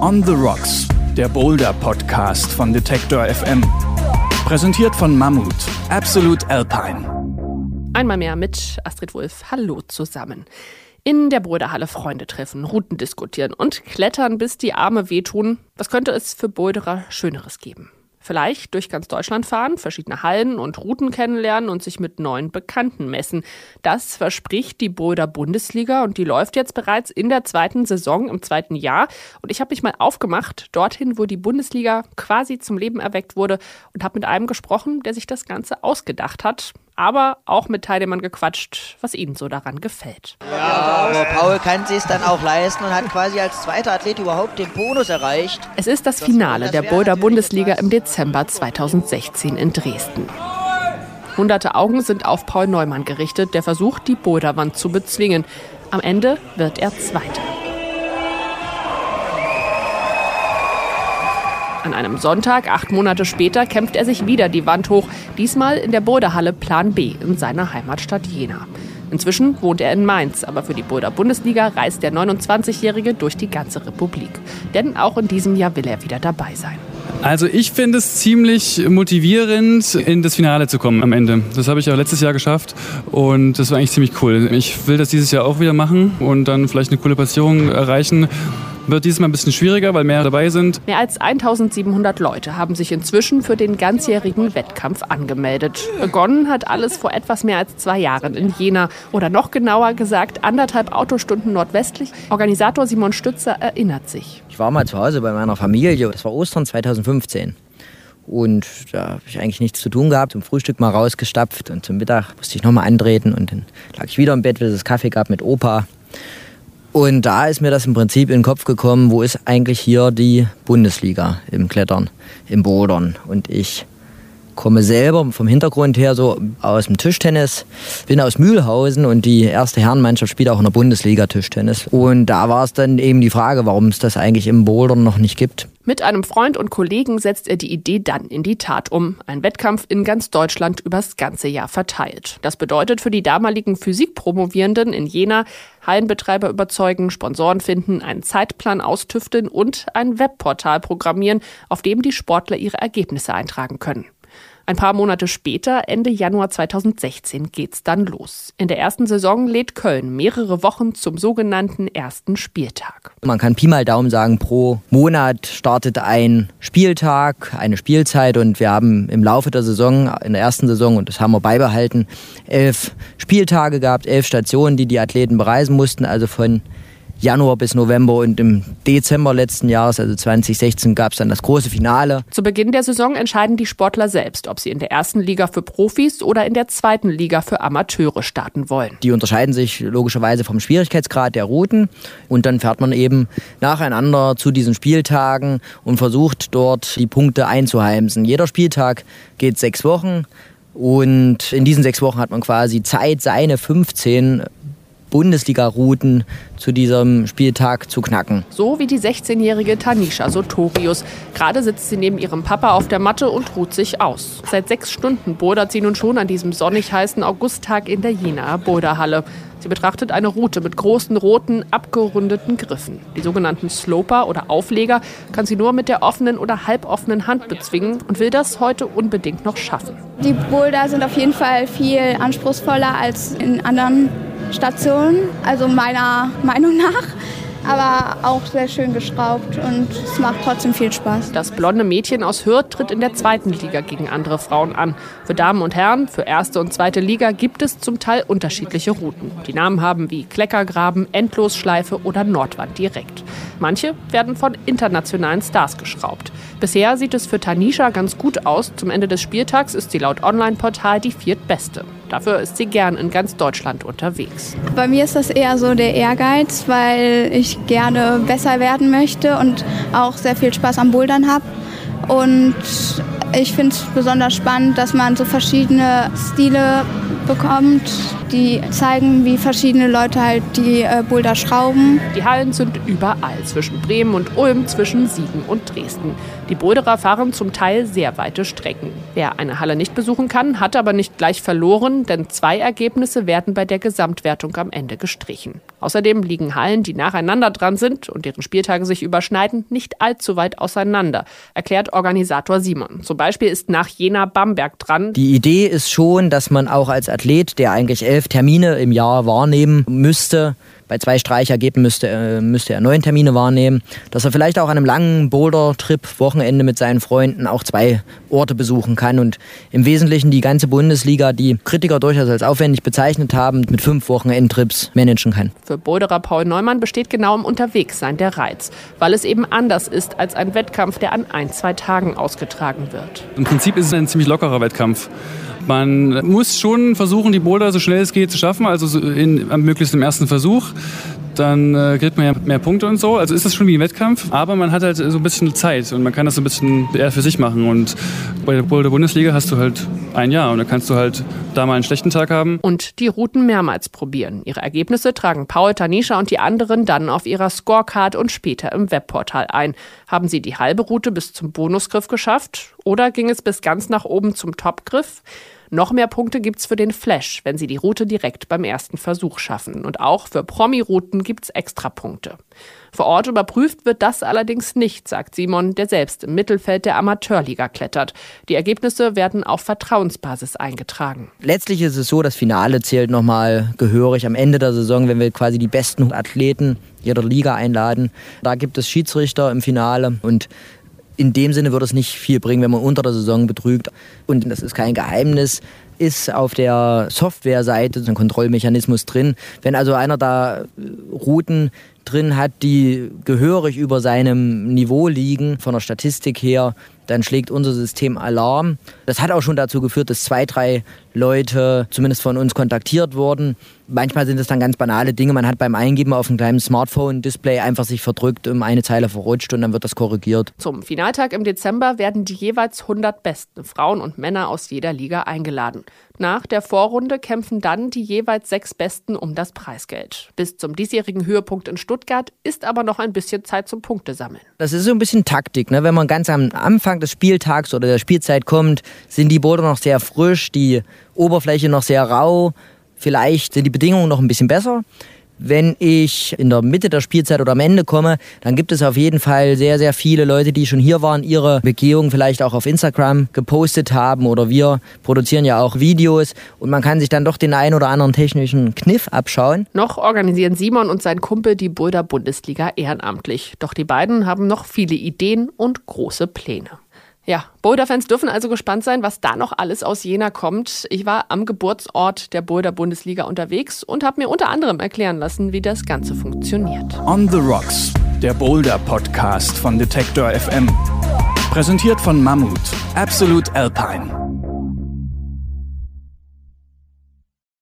On the Rocks, der Boulder-Podcast von Detektor FM. Präsentiert von Mammut, Absolute Alpine. Einmal mehr mit Astrid Wulff. Hallo zusammen. In der Boulderhalle Freunde treffen, Routen diskutieren und klettern, bis die Arme wehtun. Was könnte es für Boulderer Schöneres geben? Vielleicht durch ganz Deutschland fahren, verschiedene Hallen und Routen kennenlernen und sich mit neuen Bekannten messen. Das verspricht die Boulder Bundesliga und die läuft jetzt bereits in der zweiten Saison, im zweiten Jahr. Und ich habe mich mal aufgemacht, dorthin, wo die Bundesliga quasi zum Leben erweckt wurde und habe mit einem gesprochen, der sich das Ganze ausgedacht hat. Aber auch mit Teilnehmern gequatscht, was ihnen so daran gefällt. Ja, aber Paul kann es sich dann auch leisten und hat quasi als zweiter Athlet überhaupt den Bonus erreicht. Es ist das Finale der Boulder Bundesliga im Dezember 2016 in Dresden. Hunderte Augen sind auf Paul Neumann gerichtet, der versucht, die Boulderwand zu bezwingen. Am Ende wird er Zweiter. An einem Sonntag, 8 Monate später, kämpft er sich wieder die Wand hoch, diesmal in der Boulderhalle Plan B in seiner Heimatstadt Jena. Inzwischen wohnt er in Mainz, aber für die Boulder Bundesliga reist der 29-Jährige durch die ganze Republik. Denn auch in diesem Jahr will er wieder dabei sein. Also ich finde es ziemlich motivierend, in das Finale zu kommen am Ende. Das habe ich ja letztes Jahr geschafft und das war eigentlich ziemlich cool. Ich will das dieses Jahr auch wieder machen und dann vielleicht eine coole Platzierung erreichen. Wird dieses Mal ein bisschen schwieriger, weil mehr dabei sind. Mehr als 1700 Leute haben sich inzwischen für den ganzjährigen Wettkampf angemeldet. Begonnen hat alles vor etwas mehr als 2 Jahren in Jena. Oder noch genauer gesagt, 1,5 Autostunden nordwestlich. Organisator Simon Stützer erinnert sich. Ich war mal zu Hause bei meiner Familie. Das war Ostern 2015. Und da habe ich eigentlich nichts zu tun gehabt. Zum Frühstück mal rausgestapft und zum Mittag musste ich nochmal antreten. Und dann lag ich wieder im Bett, bis es Kaffee gab mit Opa. Und da ist mir das im Prinzip in den Kopf gekommen, wo ist eigentlich hier die Bundesliga im Klettern, im Bouldern. Und ich komme selber vom Hintergrund her so aus dem Tischtennis, bin aus Mühlhausen und die erste Herrenmannschaft spielt auch in der Bundesliga Tischtennis. Und da war es dann eben die Frage, warum es das eigentlich im Bouldern noch nicht gibt. Mit einem Freund und Kollegen setzt er die Idee dann in die Tat um. Ein Wettkampf in ganz Deutschland übers ganze Jahr verteilt. Das bedeutet für die damaligen Physikpromovierenden in Jena, Hallenbetreiber überzeugen, Sponsoren finden, einen Zeitplan austüfteln und ein Webportal programmieren, auf dem die Sportler ihre Ergebnisse eintragen können. Ein paar Monate später, Ende Januar 2016, geht's dann los. In der ersten Saison lädt Köln mehrere Wochen zum sogenannten ersten Spieltag. Man kann Pi mal Daumen sagen, pro Monat startet ein Spieltag, eine Spielzeit. Und wir haben im Laufe der Saison, in der ersten Saison, und das haben wir beibehalten, 11 Spieltage gehabt, 11 Stationen, die die Athleten bereisen mussten. Also von Januar bis November und im Dezember letzten Jahres, also 2016, gab es dann das große Finale. Zu Beginn der Saison entscheiden die Sportler selbst, ob sie in der ersten Liga für Profis oder in der zweiten Liga für Amateure starten wollen. Die unterscheiden sich logischerweise vom Schwierigkeitsgrad der Routen und dann fährt man eben nacheinander zu diesen Spieltagen und versucht dort die Punkte einzuheimsen. Jeder Spieltag geht 6 Wochen und in diesen 6 Wochen hat man quasi Zeit, seine 15 Bundesliga-Routen zu diesem Spieltag zu knacken. So wie die 16-jährige Tanisha Sotorius. Gerade sitzt sie neben ihrem Papa auf der Matte und ruht sich aus. Seit 6 Stunden bouldert sie nun schon an diesem sonnig heißen Augusttag in der Jenaer Boulderhalle. Sie betrachtet eine Route mit großen, roten, abgerundeten Griffen. Die sogenannten Sloper oder Aufleger kann sie nur mit der offenen oder halboffenen Hand bezwingen und will das heute unbedingt noch schaffen. Die Boulder sind auf jeden Fall viel anspruchsvoller als in anderen Stationen, also meiner Meinung nach, aber auch sehr schön geschraubt und es macht trotzdem viel Spaß. Das blonde Mädchen aus Hürth tritt in der zweiten Liga gegen andere Frauen an. Für Damen und Herren, für erste und zweite Liga gibt es zum Teil unterschiedliche Routen. Die Namen haben wie Kleckergraben, Endlosschleife oder Nordwand direkt. Manche werden von internationalen Stars geschraubt. Bisher sieht es für Tanisha ganz gut aus. Zum Ende des Spieltags ist sie laut Online-Portal die viertbeste. Dafür ist sie gern in ganz Deutschland unterwegs. Bei mir ist das eher so der Ehrgeiz, weil ich gerne besser werden möchte und auch sehr viel Spaß am Bouldern habe. Und ich finde es besonders spannend, dass man so verschiedene Stile bekommt. Die zeigen, wie verschiedene Leute halt die Boulder schrauben. Die Hallen sind überall, zwischen Bremen und Ulm, zwischen Siegen und Dresden. Die Boulderer fahren zum Teil sehr weite Strecken. Wer eine Halle nicht besuchen kann, hat aber nicht gleich verloren, denn 2 Ergebnisse werden bei der Gesamtwertung am Ende gestrichen. Außerdem liegen Hallen, die nacheinander dran sind und deren Spieltage sich überschneiden, nicht allzu weit auseinander, erklärt Organisator Simon. Zum Beispiel ist nach Jena Bamberg dran. Die Idee ist schon, dass man auch als Athlet, der eigentlich 11 Termine im Jahr wahrnehmen müsste, bei 2 Streichergebnissen müsste er 9 Termine wahrnehmen, dass er vielleicht auch an einem langen Boulder-Trip, Wochenende mit seinen Freunden auch 2 Orte besuchen kann und im Wesentlichen die ganze Bundesliga, die Kritiker durchaus als aufwendig bezeichnet haben, mit 5 Wochenendtrips managen kann. Für Boulderer Paul Neumann besteht genau im Unterwegssein der Reiz, weil es eben anders ist als ein Wettkampf, der an 1-2 Tagen ausgetragen wird. Im Prinzip ist es ein ziemlich lockerer Wettkampf. Man muss schon versuchen, die Boulder so schnell es geht zu schaffen, also möglichst im ersten Versuch. Dann kriegt man ja mehr Punkte und so. Also ist das schon wie ein Wettkampf, aber man hat halt so ein bisschen Zeit und man kann das so ein bisschen eher für sich machen. Und bei der Boulder Bundesliga hast du halt ein Jahr und dann kannst du halt da mal einen schlechten Tag haben. Und die Routen mehrmals probieren. Ihre Ergebnisse tragen Paul, Tanisha und die anderen dann auf ihrer Scorecard und später im Webportal ein. Haben sie die halbe Route bis zum Bonusgriff geschafft oder ging es bis ganz nach oben zum Topgriff? Noch mehr Punkte gibt's für den Flash, wenn sie die Route direkt beim ersten Versuch schaffen. Und auch für Promi-Routen gibt's Extrapunkte. Vor Ort überprüft wird das allerdings nicht, sagt Simon, der selbst im Mittelfeld der Amateurliga klettert. Die Ergebnisse werden auf Vertrauensbasis eingetragen. Letztlich ist es so, das Finale zählt nochmal gehörig am Ende der Saison, wenn wir quasi die besten Athleten jeder Liga einladen. Da gibt es Schiedsrichter im Finale und in dem Sinne würde es nicht viel bringen, wenn man unter der Saison betrügt. Und das ist kein Geheimnis, ist auf der Softwareseite so ein Kontrollmechanismus drin. Wenn also einer da Routen drin hat, die gehörig über seinem Niveau liegen, von der Statistik her, dann schlägt unser System Alarm. Das hat auch schon dazu geführt, dass 2, 3 Leute zumindest von uns kontaktiert wurden. Manchmal sind es dann ganz banale Dinge. Man hat beim Eingeben auf einem kleinen Smartphone-Display einfach sich verdrückt, eine Zeile verrutscht und dann wird das korrigiert. Zum Finaltag im Dezember werden die jeweils 100 besten Frauen und Männer aus jeder Liga eingeladen. Nach der Vorrunde kämpfen dann die jeweils 6 Besten um das Preisgeld. Bis zum diesjährigen Höhepunkt in Stuttgart ist aber noch ein bisschen Zeit zum Punktesammeln. Das ist so ein bisschen Taktik, ne? Wenn man ganz am Anfang des Spieltags oder der Spielzeit kommt, sind die Boulder noch sehr frisch, die Oberfläche noch sehr rau, vielleicht sind die Bedingungen noch ein bisschen besser. Wenn ich in der Mitte der Spielzeit oder am Ende komme, dann gibt es auf jeden Fall sehr, sehr viele Leute, die schon hier waren, ihre Begehung vielleicht auch auf Instagram gepostet haben oder wir produzieren ja auch Videos und man kann sich dann doch den einen oder anderen technischen Kniff abschauen. Noch organisieren Simon und sein Kumpel die Boulder Bundesliga ehrenamtlich, doch die beiden haben noch viele Ideen und große Pläne. Ja, Boulder-Fans dürfen also gespannt sein, was da noch alles aus Jena kommt. Ich war am Geburtsort der Boulder-Bundesliga unterwegs und habe mir unter anderem erklären lassen, wie das Ganze funktioniert. On the Rocks, der Boulder-Podcast von Detektor FM. Präsentiert von Mammut, Absolute Alpine.